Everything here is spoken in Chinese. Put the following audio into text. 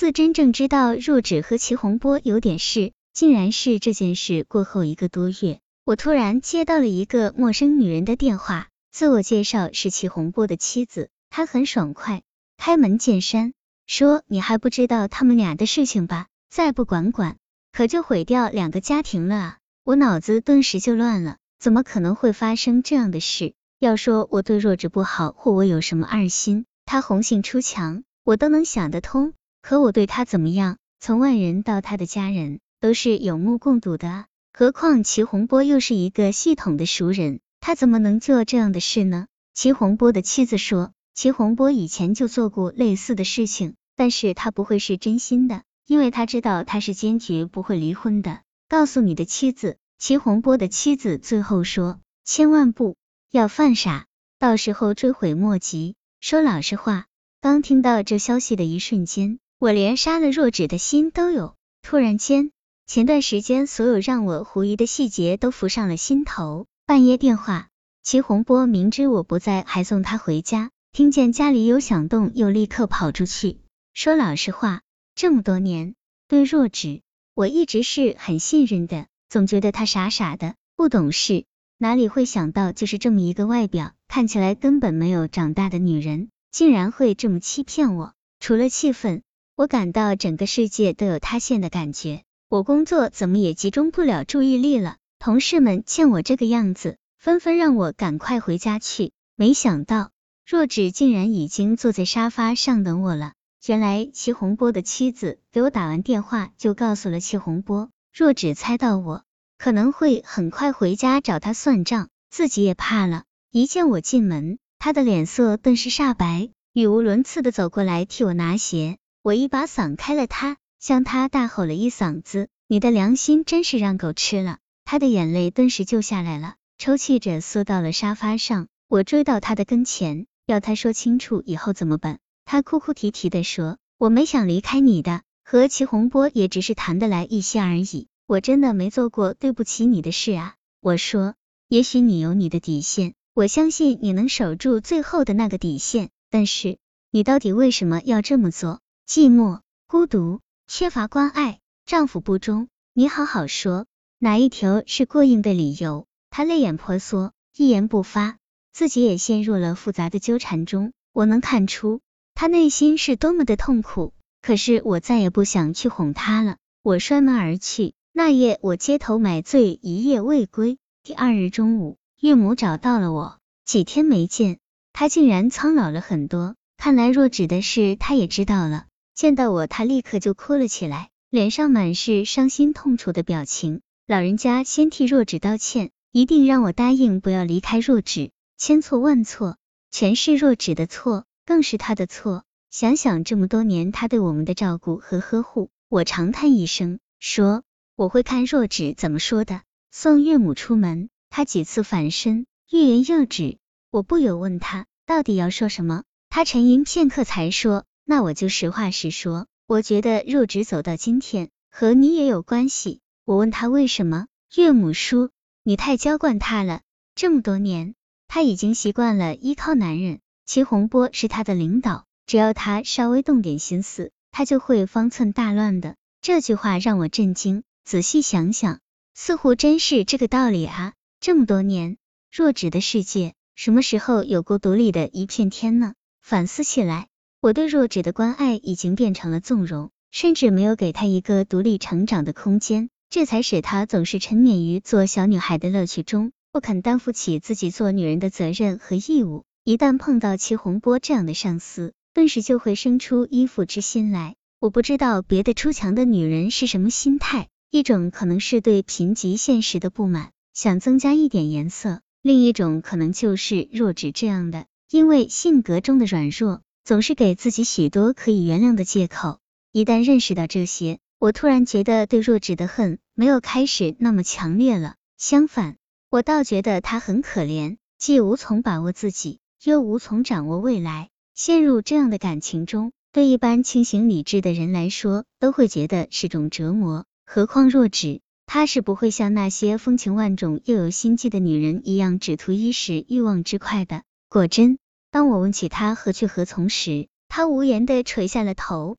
自真正知道入纸和祁洪波有点事，竟然是这件事过后一个多月，我突然接到了一个陌生女人的电话，自我介绍是祁洪波的妻子，她很爽快，开门见山，说你还不知道他们俩的事情吧，再不管管，可就毁掉两个家庭了啊！我脑子顿时就乱了，怎么可能会发生这样的事？要说我对弱智不好，或我有什么二心，他红杏出墙，我都能想得通，可我对他怎么样，从外人到他的家人，都是有目共睹的啊！何况祁洪波又是一个系统的熟人，他怎么能做这样的事呢？祁洪波的妻子说，祁洪波以前就做过类似的事情，但是他不会是真心的，因为他知道他是坚决不会离婚的。告诉你的妻子，祁洪波的妻子最后说，千万不要犯傻，到时候追悔莫及。说老实话，刚听到这消息的一瞬间，我连杀了若芷的心都有。突然间，前段时间所有让我狐疑的细节都浮上了心头。半夜电话，祁洪波明知我不在，还送他回家，听见家里有响动，又立刻跑出去。说老实话，这么多年，对若芷，我一直是很信任的，总觉得他傻傻的，不懂事。哪里会想到，就是这么一个外表看起来根本没有长大的女人，竟然会这么欺骗我。除了气愤，我感到整个世界都有塌陷的感觉，我工作怎么也集中不了注意力了。同事们见我这个样子，纷纷让我赶快回家去。没想到若芷竟然已经坐在沙发上等我了。原来祁洪波的妻子给我打完电话就告诉了祁洪波，若芷猜到我可能会很快回家找他算账，自己也怕了。一见我进门，他的脸色顿时煞白，语无伦次的走过来替我拿鞋。我一把搡开了他，向他大吼了一嗓子，你的良心真是让狗吃了。他的眼泪顿时就下来了，抽泣着缩到了沙发上。我追到他的跟前，要他说清楚以后怎么办。他哭哭啼啼的说，我没想离开你的，和祁洪波也只是谈得来一些而已。我真的没做过对不起你的事啊。我说，也许你有你的底线，我相信你能守住最后的那个底线，但是你到底为什么要这么做？寂寞、孤独、缺乏关爱、丈夫不忠，你好好说，哪一条是过硬的理由？他泪眼婆娑，一言不发，自己也陷入了复杂的纠缠中。我能看出他内心是多么的痛苦，可是我再也不想去哄他了。我摔门而去。那夜我街头买醉，一夜未归。第二日中午，岳母找到了我，几天没见，她竟然苍老了很多，看来若芷的事她也知道了。见到我，她立刻就哭了起来，脸上满是伤心痛楚的表情。老人家先替若芷道歉，一定让我答应不要离开若芷，千错万错，全是若芷的错，更是她的错。想想这么多年她对我们的照顾和呵护，我长叹一声，说我会看若芷怎么说的。送岳母出门，她几次反身，欲言又止。我不由问她到底要说什么，她沉吟片刻才说，那我就实话实说，我觉得若芷走到今天，和你也有关系。我问她为什么，岳母说，你太娇惯她了，这么多年，她已经习惯了依靠男人，祁洪波是她的领导，只要她稍微动点心思，她就会方寸大乱的。这句话让我震惊。仔细想想，似乎真是这个道理啊！这么多年，若芷的世界什么时候有过独立的一片天呢？反思起来，我对若芷的关爱已经变成了纵容，甚至没有给她一个独立成长的空间，这才使她总是沉湎于做小女孩的乐趣中，不肯担负起自己做女人的责任和义务。一旦碰到祁洪波这样的上司，顿时就会生出依附之心来。我不知道别的出墙的女人是什么心态。一种可能是对贫瘠现实的不满，想增加一点颜色，另一种可能就是若芷这样的，因为性格中的软弱，总是给自己许多可以原谅的借口。一旦认识到这些，我突然觉得对若芷的恨没有开始那么强烈了，相反，我倒觉得她很可怜，既无从把握自己，又无从掌握未来。陷入这样的感情中，对一般清醒理智的人来说，都会觉得是种折磨。何况若芷，她是不会像那些风情万种又有心计的女人一样只图一时欲望之快的。果真，当我问起她何去何从时，她无言地垂下了头，